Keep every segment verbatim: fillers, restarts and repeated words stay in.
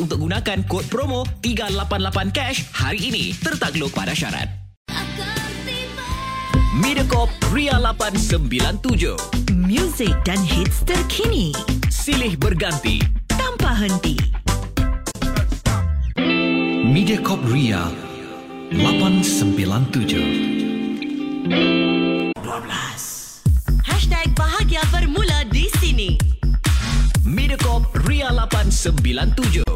untuk gunakan kod promo tiga lapan lapan cash hari ini. Tertakluk pada syarat. Mediacorp R I A lapan sembilan tujuh. Music dan hits terkini. Silih berganti tanpa henti. Mediacorp R I A lapan sembilan tujuh. Hashtag bahagia bermula di sini. Mediacorp R I A lapan sembilan tujuh.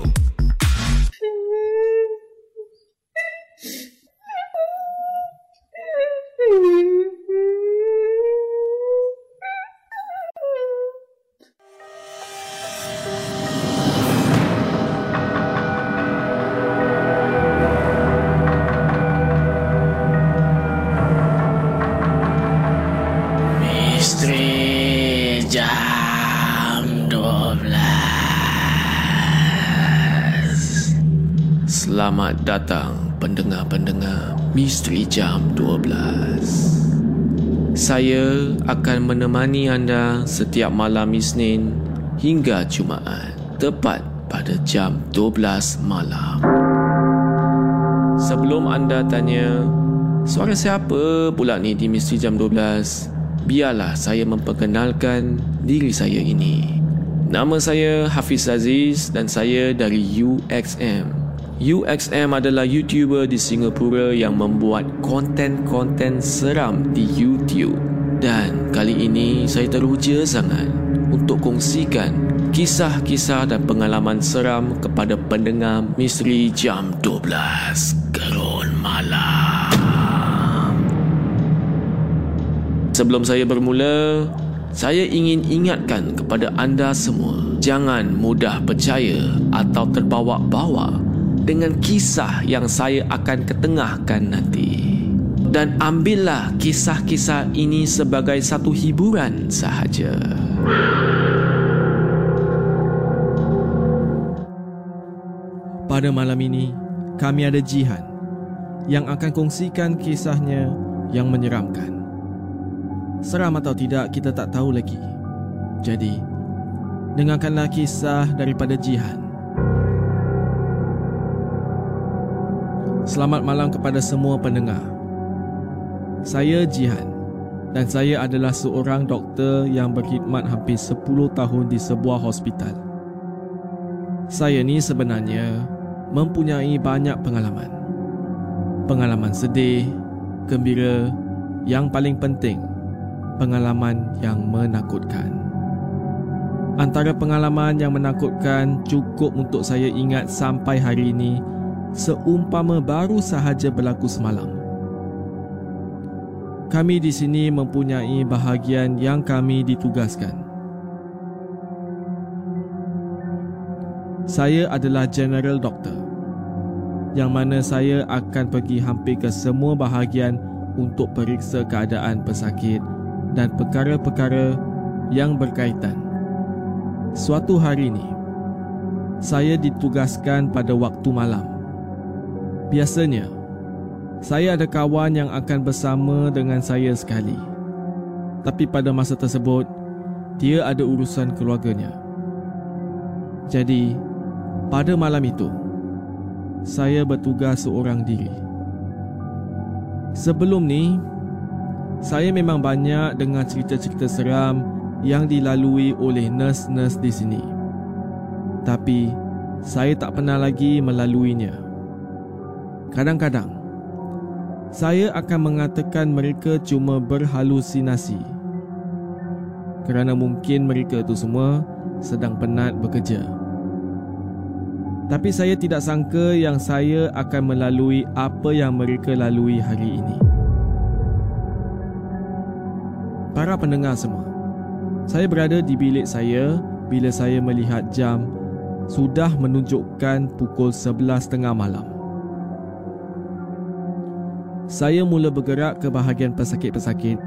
Selamat datang pendengar-pendengar Misteri Jam dua belas. Saya akan menemani anda setiap malam Isnin hingga Jumaat tepat pada jam dua belas malam. Sebelum anda tanya, suara siapa pula ni di Misteri Jam dua belas? Biarlah saya memperkenalkan diri saya ini. Nama saya Hafiz Aziz dan saya dari U X M. U X M adalah YouTuber di Singapura yang membuat konten-konten seram di YouTube. Dan kali ini saya teruja sangat untuk kongsikan kisah-kisah dan pengalaman seram kepada pendengar Misteri Jam dua belas Gerun Malam. Sebelum saya bermula, saya ingin ingatkan kepada anda semua, jangan mudah percaya atau terbawa-bawa dengan kisah yang saya akan ketengahkan nanti. Dan ambillah kisah-kisah ini sebagai satu hiburan sahaja. Pada malam ini, kami ada Jihan yang akan kongsikan kisahnya yang menyeramkan. Seram atau tidak, kita tak tahu lagi. Jadi, dengarkanlah kisah daripada Jihan. Selamat malam kepada semua pendengar. Saya Jihan dan saya adalah seorang doktor yang berkhidmat hampir sepuluh tahun di sebuah hospital. Saya ni sebenarnya mempunyai banyak pengalaman. Pengalaman sedih, gembira, yang paling penting, pengalaman yang menakutkan. Antara pengalaman yang menakutkan cukup untuk saya ingat sampai hari ini, seumpama baru sahaja berlaku semalam. Kami di sini mempunyai bahagian yang kami ditugaskan. Saya adalah general doktor, yang mana saya akan pergi hampir ke semua bahagian untuk periksa keadaan pesakit dan perkara-perkara yang berkaitan. Suatu hari ini, saya ditugaskan pada waktu malam. Biasanya, saya ada kawan yang akan bersama dengan saya sekali. Tapi pada masa tersebut, dia ada urusan keluarganya. Jadi, pada malam itu, saya bertugas seorang diri. Sebelum ni, saya memang banyak dengar cerita-cerita seram yang dilalui oleh nurse-nurse di sini. Tapi, saya tak pernah lagi melaluinya. Kadang-kadang, saya akan mengatakan mereka cuma berhalusinasi kerana mungkin mereka itu semua sedang penat bekerja. Tapi saya tidak sangka yang saya akan melalui apa yang mereka lalui hari ini. Para pendengar semua, saya berada di bilik saya bila saya melihat jam sudah menunjukkan pukul sebelas tiga puluh malam. Saya mula bergerak ke bahagian pesakit-pesakit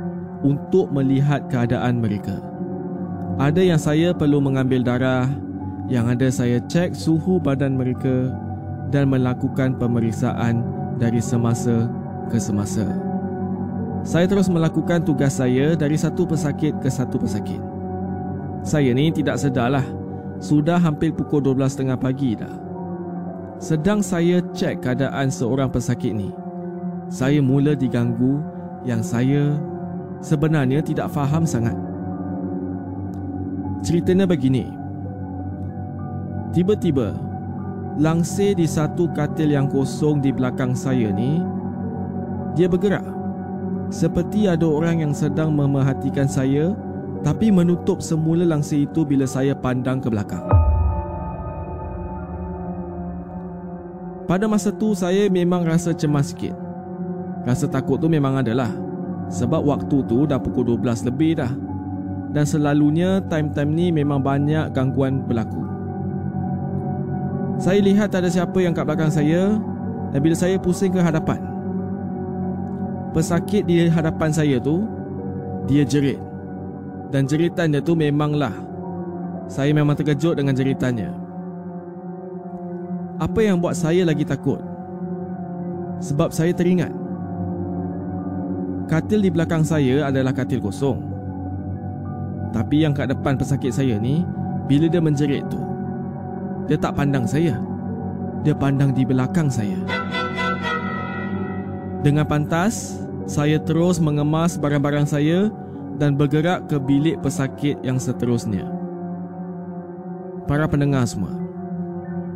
untuk melihat keadaan mereka. Ada yang saya perlu mengambil darah, yang ada saya cek suhu badan mereka dan melakukan pemeriksaan dari semasa ke semasa. Saya terus melakukan tugas saya dari satu pesakit ke satu pesakit. Saya ni tidak sedarlah, sudah hampir pukul dua belas tiga puluh pagi dah. Sedang saya cek keadaan seorang pesakit ni, saya mula diganggu yang saya sebenarnya tidak faham sangat. Ceritanya begini. Tiba-tiba, langsir di satu katil yang kosong di belakang saya ni, dia bergerak. Seperti ada orang yang sedang memerhatikan saya, tapi menutup semula langsir itu bila saya pandang ke belakang. Pada masa tu saya memang rasa cemas sikit. Rasa takut tu memang adalah, sebab waktu tu dah pukul dua belas lebih dah. Dan selalunya time-time ni memang banyak gangguan berlaku. Saya lihat tak ada siapa yang kat belakang saya. Dan bila saya pusing ke hadapan, pesakit di hadapan saya tu, dia jerit. Dan jeritan dia tu memanglah, saya memang terkejut dengan jeritannya. Apa yang buat saya lagi takut, sebab saya teringat katil di belakang saya adalah katil kosong. Tapi yang kat depan pesakit saya ni, bila dia menjerit tu, dia tak pandang saya, dia pandang di belakang saya. Dengan pantas, saya terus mengemas barang-barang saya dan bergerak ke bilik pesakit yang seterusnya. Para pendengar semua,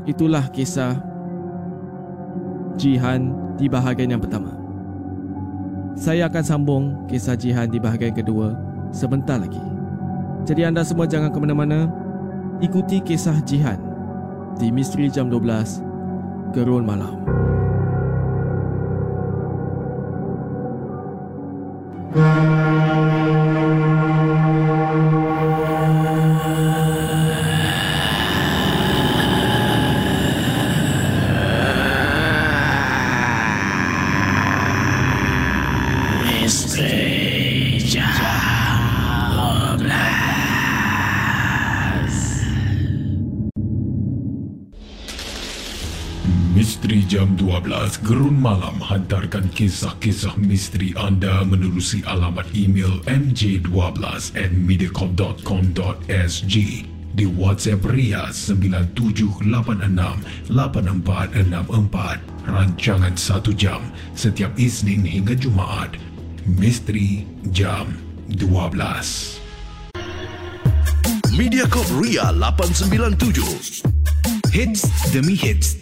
itulah kisah Jihan di bahagian yang pertama. Saya akan sambung kisah Jihan di bahagian kedua sebentar lagi. Jadi anda semua jangan ke mana-mana. Ikuti kisah Jihan di Misteri Jam dua belas Gerun Malam. dua belas Gerun Malam hantarkan kisah-kisah misteri anda menerusi alamat email m j one two at mediacorp dot com dot s g, di WhatsApp R I A sembilan tujuh lapan enam lapan empat enam empat, rancangan satu jam setiap Isnin hingga Jumaat. Misteri Jam dua belas. Mediacorp R I A lapan sembilan tujuh. Hits demi hits.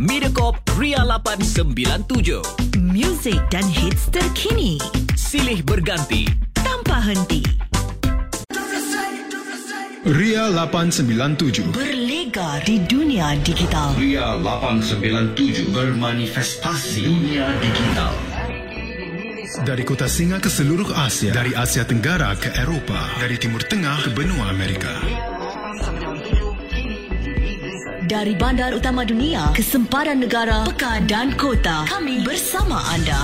MediaCorp R I A lapan sembilan tujuh. Music dan hits terkini. Silih berganti tanpa henti. R I A lapan sembilan tujuh berlegar di dunia digital. R I A lapan sembilan tujuh bermanifestasi dunia digital. Dari kota Singa ke seluruh Asia, dari Asia Tenggara ke Eropah, dari Timur Tengah ke benua Amerika. Dari bandar utama dunia ke sempadan negara, pekan dan kota, kami bersama anda.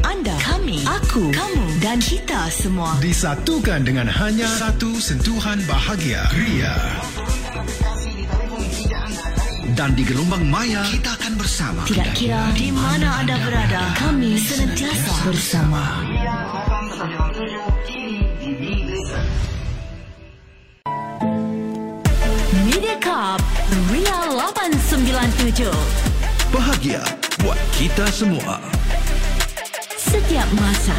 Anda, kami, aku, kamu dan kita semua disatukan dengan hanya satu sentuhan bahagia, R I A. Dan di gelombang maya, kita akan bersama. Tidak kira di mana anda berada, kami senantiasa bersama. R I A lapan sembilan tujuh. Bahagia buat kita semua. Setiap masa.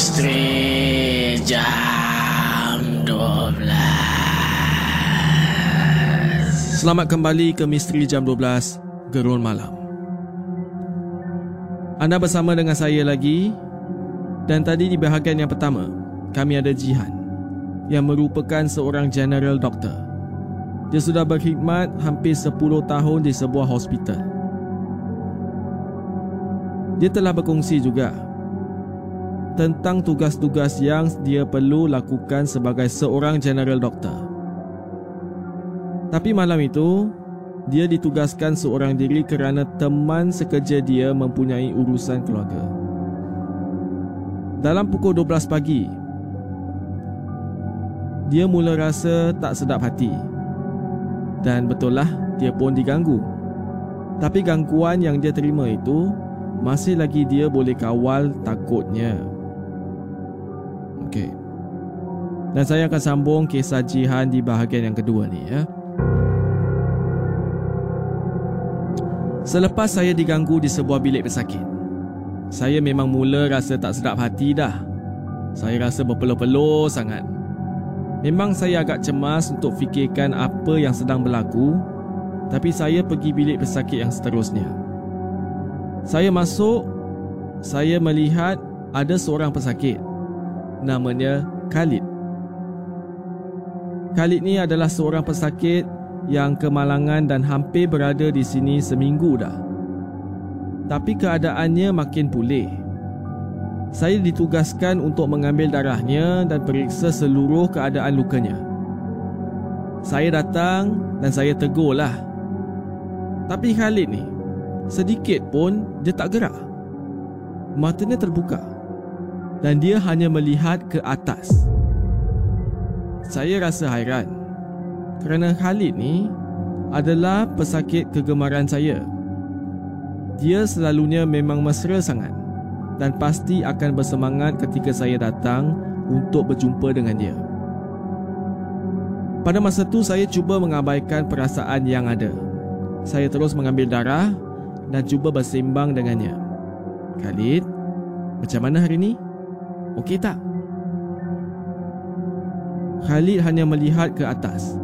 Misteri Jam Selamat kembali ke Misteri Jam dua belas, Gerun Malam. Anda bersama dengan saya lagi. Dan tadi di bahagian yang pertama, kami ada Jihan, yang merupakan seorang general doktor. Dia sudah berkhidmat hampir sepuluh tahun di sebuah hospital. Dia telah berkongsi juga tentang tugas-tugas yang dia perlu lakukan sebagai seorang general doktor. Tapi malam itu, dia ditugaskan seorang diri kerana teman sekerja dia mempunyai urusan keluarga. Dalam pukul dua belas pagi, dia mula rasa tak sedap hati. Dan betul lah, dia pun diganggu. Tapi gangguan yang dia terima itu masih lagi dia boleh kawal takutnya. Okey. Dan saya akan sambung kisah Jihan di bahagian yang kedua ni ya. Selepas saya diganggu di sebuah bilik pesakit, saya memang mula rasa tak sedap hati dah. Saya rasa berpeluh-peluh sangat. Memang saya agak cemas untuk fikirkan apa yang sedang berlaku. Tapi saya pergi bilik pesakit yang seterusnya. Saya masuk, saya melihat ada seorang pesakit. Namanya Khalid. Khalid ni adalah seorang pesakit yang kemalangan dan hampir berada di sini seminggu dah. Tapi keadaannya makin pulih. Saya ditugaskan untuk mengambil darahnya dan periksa seluruh keadaan lukanya. Saya datang dan saya tegur lah. Tapi Khalid ni, sedikit pun dia tak gerak. Matanya terbuka dan dia hanya melihat ke atas. Saya rasa hairan kerana Khalid ni adalah pesakit kegemaran saya. Dia selalunya memang mesra sangat dan pasti akan bersemangat ketika saya datang untuk berjumpa dengan dia. Pada masa tu saya cuba mengabaikan perasaan yang ada. Saya terus mengambil darah dan cuba bersembang dengannya. Khalid, macam mana hari ni? Okey tak? Khalid hanya melihat ke atas.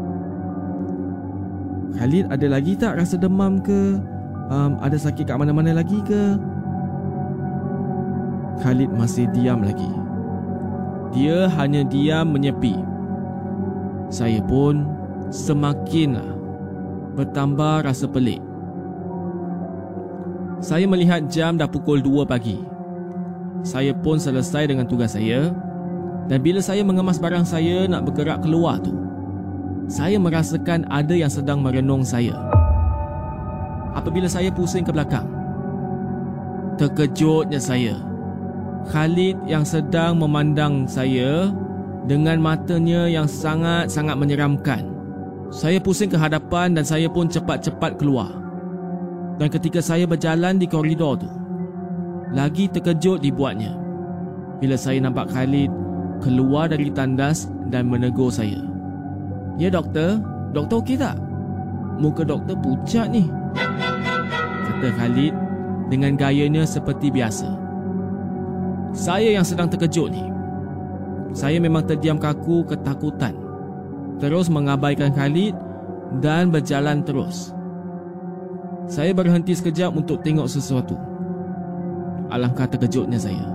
Khalid ada lagi tak rasa demam ke? Um, ada sakit kat mana-mana lagi ke? Khalid masih diam lagi. Dia hanya diam menyepi. Saya pun semakinlah bertambah rasa pelik. Saya melihat jam dah pukul dua pagi. Saya pun selesai dengan tugas saya. Dan bila saya mengemas barang saya nak bergerak keluar tu, saya merasakan ada yang sedang merenung saya. Apabila saya pusing ke belakang, terkejutnya saya, Khalid yang sedang memandang saya dengan matanya yang sangat-sangat menyeramkan. Saya pusing ke hadapan dan saya pun cepat-cepat keluar. Dan ketika saya berjalan di koridor tu, lagi terkejut dibuatnya bila saya nampak Khalid keluar dari tandas dan menegur saya. Ya doktor, doktor okey tak? Muka doktor pucat ni, kata Khalid dengan gayanya seperti biasa. Saya yang sedang terkejut ni, saya memang terdiam kaku ketakutan. Terus mengabaikan Khalid dan berjalan terus. Saya berhenti sekejap untuk tengok sesuatu. Alangkah terkejutnya saya.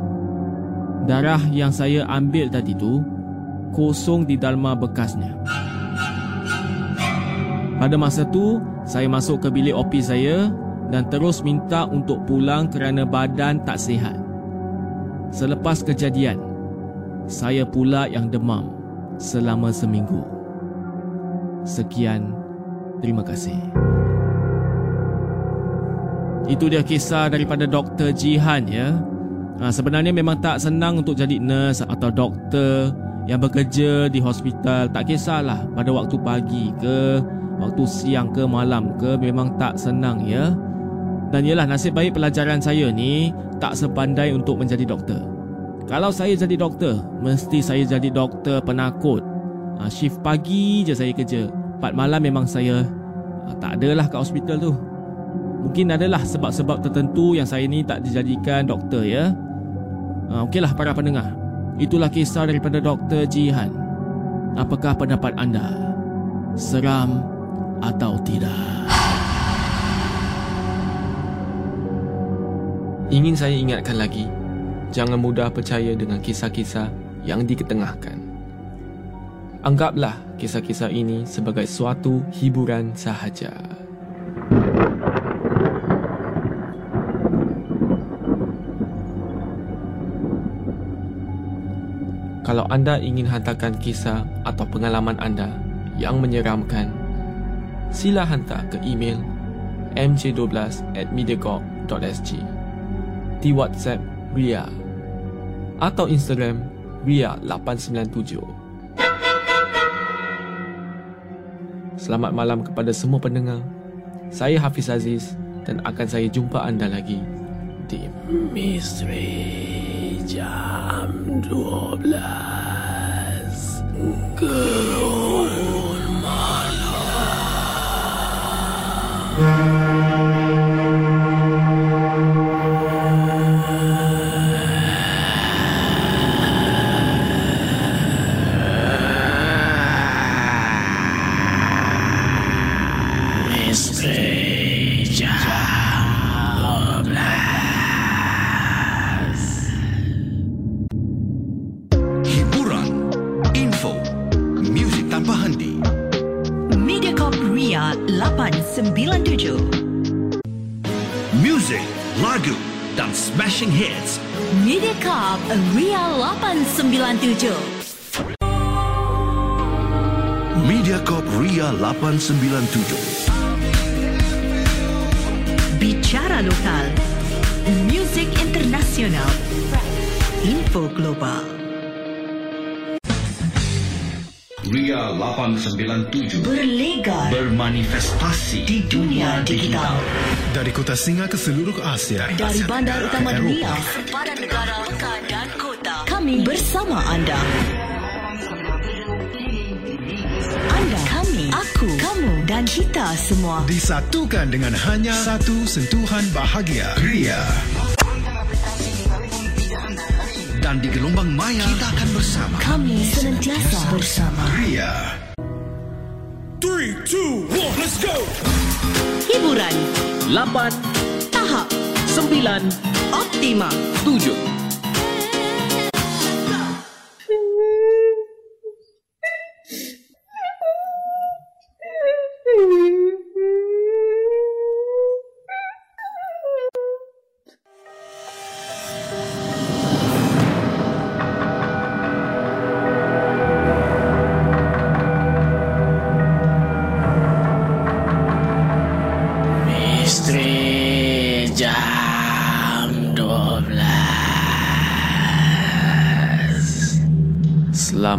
Darah yang saya ambil tadi tu kosong di dalma bekasnya. Pada masa tu, saya masuk ke bilik opis saya dan terus minta untuk pulang kerana badan tak sihat. Selepas kejadian, saya pula yang demam selama seminggu. Sekian, terima kasih. Itu dia kisah daripada Doktor Jihan ya. Ha, sebenarnya memang tak senang untuk jadi nurse atau doktor yang bekerja di hospital. Tak kisahlah pada waktu pagi ke, waktu siang ke malam ke, memang tak senang ya. Dan yelah, nasib baik pelajaran saya ni tak sepandai untuk menjadi doktor. Kalau saya jadi doktor, mesti saya jadi doktor penakut. ha, Shift pagi je saya kerja. Part malam memang saya ha, tak adalah kat hospital tu. Mungkin adalah sebab-sebab tertentu yang saya ni tak dijadikan doktor ya. ha, Okeylah para pendengar, itulah kisah daripada Doktor Jihan. Apakah pendapat anda? Seram atau tidak. Ingin saya ingatkan lagi, jangan mudah percaya dengan kisah-kisah yang diketengahkan. Anggaplah kisah-kisah ini sebagai suatu hiburan sahaja. Kalau anda ingin hantarkan kisah atau pengalaman anda yang menyeramkan, sila hantar ke email m j one two at mediacorp dot s g, di WhatsApp R I A atau Instagram R I A eight nine seven. Selamat malam kepada semua pendengar. Saya Hafiz Aziz dan akan saya jumpa anda lagi di Misteri Jam dua belas Gerun Malam. Music, lagu dan smashing hits. MediaCorp R I A lapan sembilan tujuh. MediaCorp R I A lapan sembilan tujuh. Bicara lokal, music internasional, info global. R I A lapan sembilan tujuh berlegar, bermanifestasi di dunia digital. Dari kota Singa ke seluruh Asia, dari bandar utama dunia kepada negara pekan dan kota, kami bersama anda. Anda, kami, aku, kamu dan kita semua disatukan dengan hanya satu sentuhan bahagia, R I A. Dan di gelombang maya kita akan bersama. Kami senantiasa bersama R I A. three, two, one, let's go. Hiburan lapan, tahap sembilan, optima tujuh.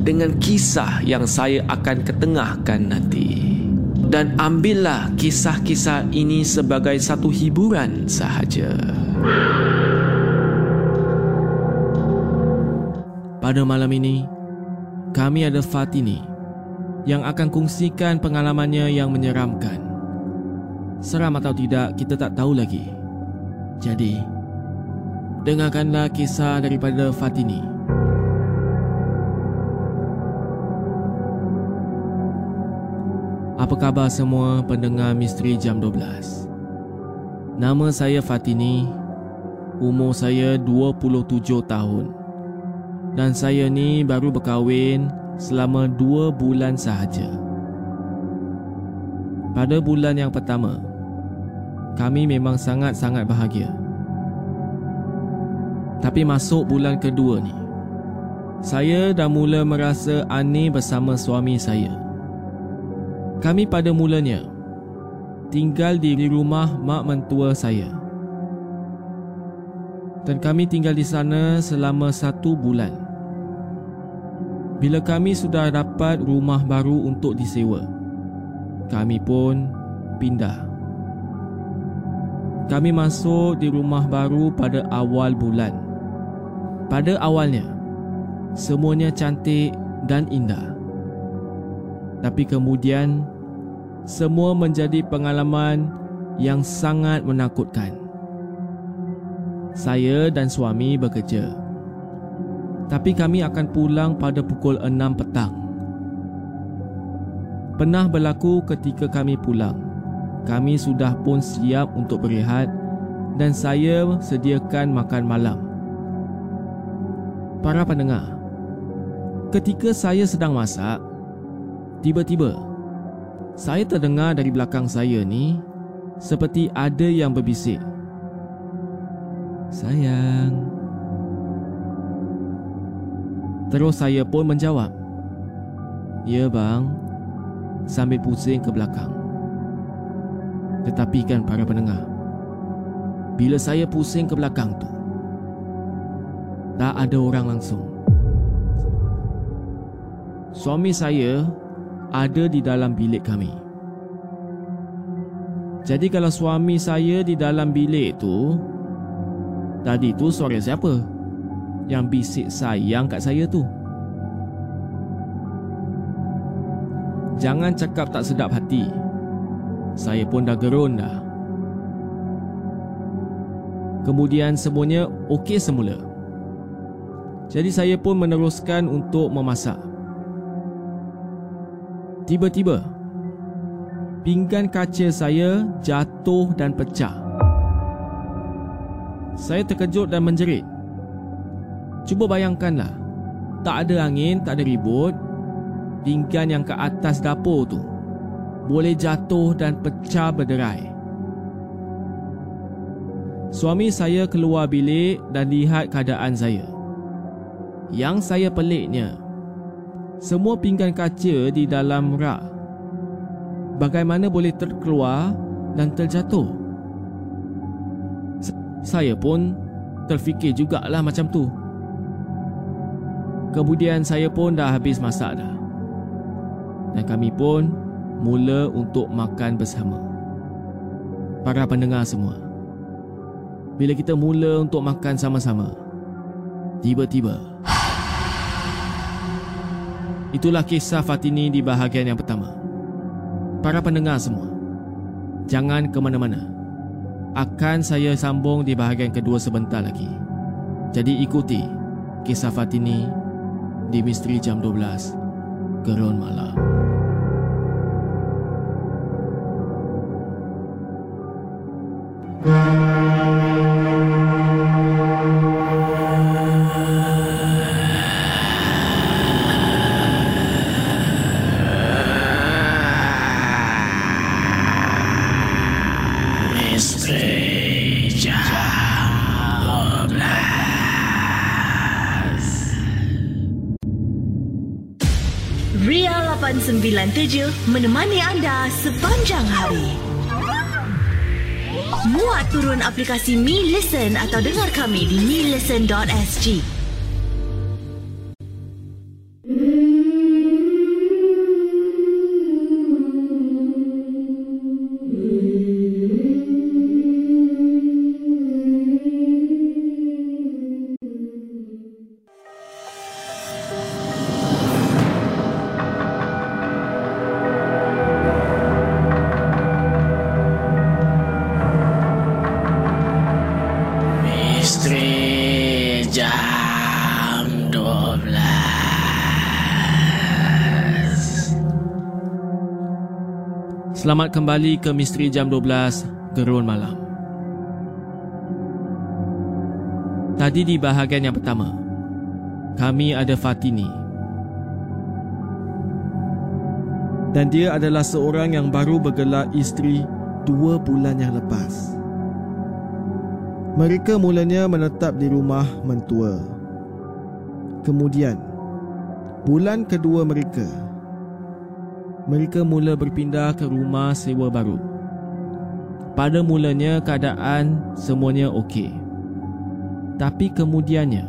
dengan kisah yang saya akan ketengahkan nanti. Dan ambillah kisah-kisah ini sebagai satu hiburan sahaja. Pada malam ini, kami ada Fatini yang akan kongsikan pengalamannya yang menyeramkan. Seram atau tidak, kita tak tahu lagi. Jadi, dengarkanlah kisah daripada Fatini. Apa khabar semua pendengar Misteri Jam dua belas? Nama saya Fatini. Umur saya dua puluh tujuh tahun. Dan saya ni baru berkahwin selama dua bulan sahaja. Pada bulan yang pertama, kami memang sangat-sangat bahagia. Tapi masuk bulan kedua ni, saya dah mula merasa aneh bersama suami saya. Kami pada mulanya tinggal di rumah mak mentua saya, dan kami tinggal di sana selama satu bulan. Bila kami sudah dapat rumah baru untuk disewa, kami pun pindah. Kami masuk di rumah baru pada awal bulan. Pada awalnya, semuanya cantik dan indah. Tapi kemudian, semua menjadi pengalaman yang sangat menakutkan. Saya dan suami bekerja, tapi kami akan pulang pada pukul enam petang. Pernah berlaku ketika kami pulang, kami sudah pun siap untuk berehat dan saya sediakan makan malam. Para pendengar, ketika saya sedang masak, tiba-tiba saya terdengar dari belakang saya ni seperti ada yang berbisik, "Sayang." Terus saya pun menjawab, "Ya bang," sambil pusing ke belakang. Tetapi kan para pendengar, bila saya pusing ke belakang tu, tak ada orang langsung. Suami saya ada di dalam bilik kami. Jadi kalau suami saya di dalam bilik tu, tadi tu suara siapa yang bisik sayang kat saya tu? Jangan cakap tak sedap hati, saya pun dah gerun dah. Kemudian semuanya okey semula. Jadi saya pun meneruskan untuk memasak. Tiba-tiba, pinggan kaca saya jatuh dan pecah. Saya terkejut dan menjerit. Cuba bayangkanlah, tak ada angin, tak ada ribut, pinggan yang ke atas dapur tu boleh jatuh dan pecah berderai. Suami saya keluar bilik dan lihat keadaan saya. Yang saya peliknya, semua pinggan kaca di dalam rak bagaimana boleh terkeluar dan terjatuh. Saya pun terfikir jugalah macam tu. Kemudian saya pun dah habis masak dah, dan kami pun mula untuk makan bersama. Para pendengar semua, bila kita mula untuk makan sama-sama, tiba-tiba itulah kisah Fatini di bahagian yang pertama. Para pendengar semua, jangan ke mana-mana. Akan saya sambung di bahagian kedua sebentar lagi. Jadi ikuti kisah Fatini di Misteri Jam dua belas Gerun Malam. lapan sembilan tujuh menemani anda sepanjang hari. Muat turun aplikasi Mi Listen atau dengar kami di mi listen dot s g. Selamat kembali ke Misteri Jam dua belas Gerun Malam. Tadi di bahagian yang pertama, kami ada Fatini. Dan dia adalah seorang yang baru bergelar isteri dua bulan yang lepas. Mereka mulanya menetap di rumah mentua. Kemudian, bulan kedua mereka, mereka mula berpindah ke rumah sewa baru. Pada mulanya keadaan semuanya okey. Tapi kemudiannya,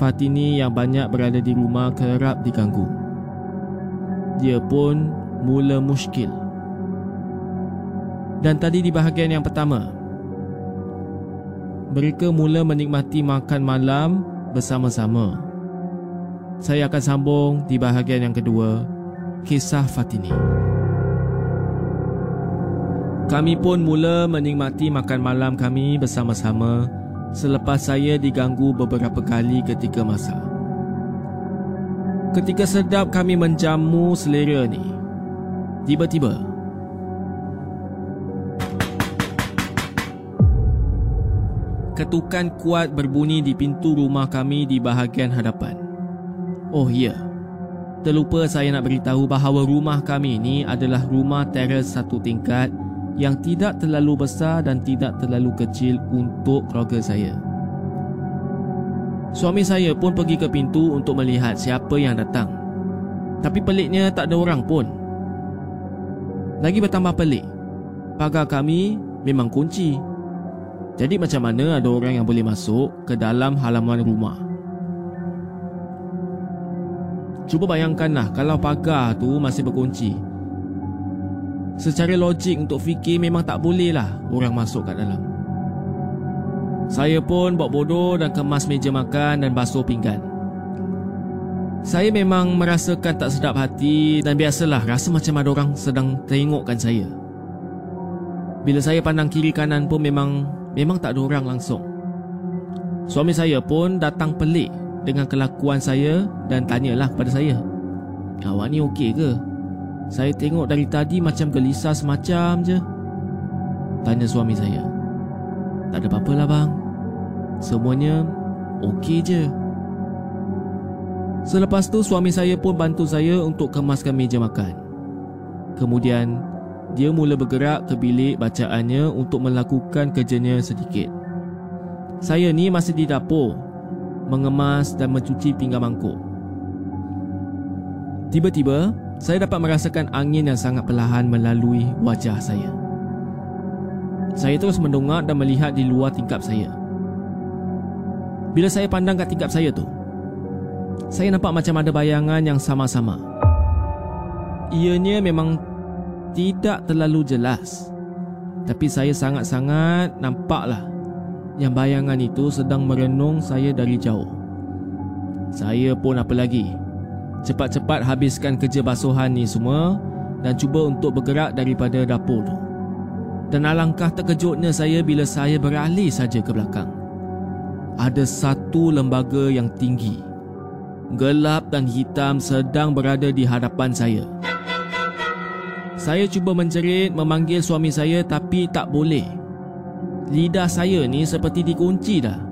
Fatini yang banyak berada di rumah kerap diganggu. Dia pun mula muskil. Dan tadi di bahagian yang pertama, mereka mula menikmati makan malam bersama-sama. Saya akan sambung di bahagian yang kedua, kisah Fatini. Kami pun mula menikmati makan malam kami bersama-sama selepas saya diganggu beberapa kali ketika masak. Ketika sedap kami menjamu selera ni, tiba-tiba ketukan kuat berbunyi di pintu rumah kami di bahagian hadapan. Oh ya, terlupa saya nak beritahu bahawa rumah kami ini adalah rumah teres satu tingkat yang tidak terlalu besar dan tidak terlalu kecil untuk keluarga saya. Suami saya pun pergi ke pintu untuk melihat siapa yang datang. Tapi peliknya tak ada orang pun. Lagi bertambah pelik, pagar kami memang kunci. Jadi macam mana ada orang yang boleh masuk ke dalam halaman rumah? Cuba bayangkanlah kalau pagar tu masih berkunci. Secara logik untuk fikir memang tak bolehlah orang masuk kat dalam. Saya pun buat bodoh dan kemas meja makan dan basuh pinggan. Saya memang merasakan tak sedap hati dan biasalah rasa macam ada orang sedang tengokkan saya. Bila saya pandang kiri kanan pun memang... Memang tak ada orang langsung. Suami saya pun datang pelik dengan kelakuan saya dan tanyalah kepada saya, "Awak ni okey ke? Saya tengok dari tadi macam gelisah semacam je." Tanya suami saya. "Tak ada apa-apa lah bang, semuanya okey je." Selepas tu suami saya pun bantu saya untuk kemaskan meja makan. Kemudian dia mula bergerak ke bilik bacaannya untuk melakukan kerjanya sedikit. Saya ni masih di dapur, mengemas dan mencuci pinggan mangkuk. Tiba-tiba, saya dapat merasakan angin yang sangat perlahan melalui wajah saya. Saya terus mendongak dan melihat di luar tingkap saya. Bila saya pandang kat tingkap saya tu, saya nampak macam ada bayangan yang sama-sama. Ianya memang tidak terlalu jelas, tapi saya sangat-sangat nampaklah yang bayangan itu sedang merenung saya dari jauh. Saya pun apa lagi, cepat-cepat habiskan kerja basuhan ni semua dan cuba untuk bergerak daripada dapur tu. Dan alangkah terkejutnya saya bila saya beralih saja ke belakang, ada satu lembaga yang tinggi, gelap dan hitam sedang berada di hadapan saya. Saya cuba menjerit, memanggil suami saya tapi tak boleh. Lidah saya ni seperti dikunci dah.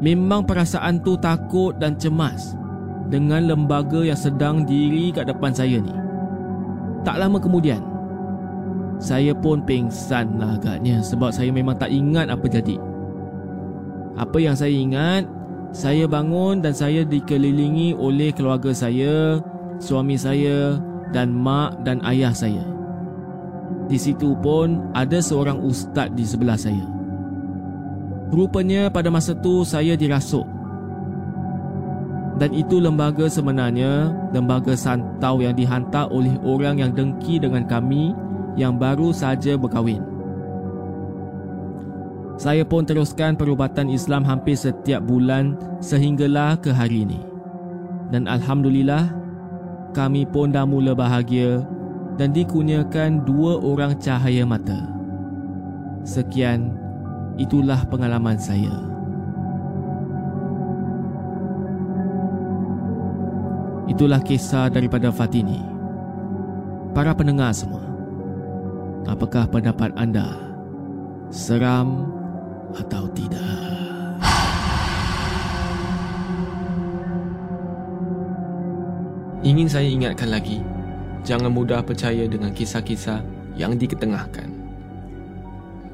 Memang perasaan tu takut dan cemas dengan lembaga yang sedang diri kat depan saya ni. Tak lama kemudian, saya pun pingsan lah agaknya sebab saya memang tak ingat apa jadi. Apa yang saya ingat, saya bangun dan saya dikelilingi oleh keluarga saya, suami saya dan mak dan ayah saya. Di situ pun ada seorang ustaz di sebelah saya. Rupanya pada masa tu saya dirasuk. Dan itu lembaga sebenarnya, lembaga santau yang dihantar oleh orang yang dengki dengan kami yang baru saja berkahwin. Saya pun teruskan perubatan Islam hampir setiap bulan sehinggalah ke hari ini. Dan alhamdulillah, kami pun dah mula bahagia dan dikurniakan dua orang cahaya mata. Sekian, itulah pengalaman saya. Itulah kisah daripada Fatini. Para pendengar semua, apakah pendapat anda? Seram atau tidak? Ingin saya ingatkan lagi, jangan mudah percaya dengan kisah-kisah yang diketengahkan.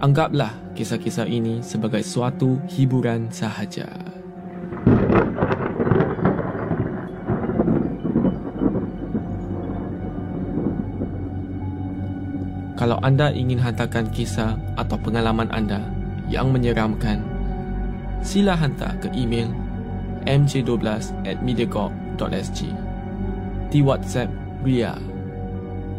Anggaplah kisah-kisah ini sebagai suatu hiburan sahaja. Kalau anda ingin hantarkan kisah atau pengalaman anda yang menyeramkan, sila hantar ke email m j one two at mediacorp dot s g, di WhatsApp R I A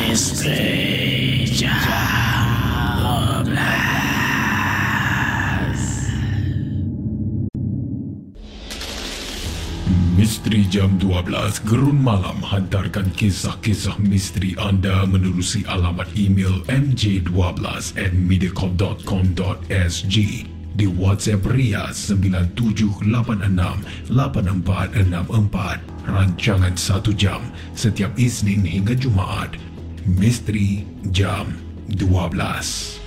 Misteri Jam dua belas Gerun Malam hantarkan kisah-kisah misteri anda menerusi alamat email m j one two at mediacorp dot com dot s g, di WhatsApp R I A sembilan tujuh lapan enam lapan empat enam empat, rancangan satu jam setiap Isnin hingga Jumaat. Misteri Jam dua belas.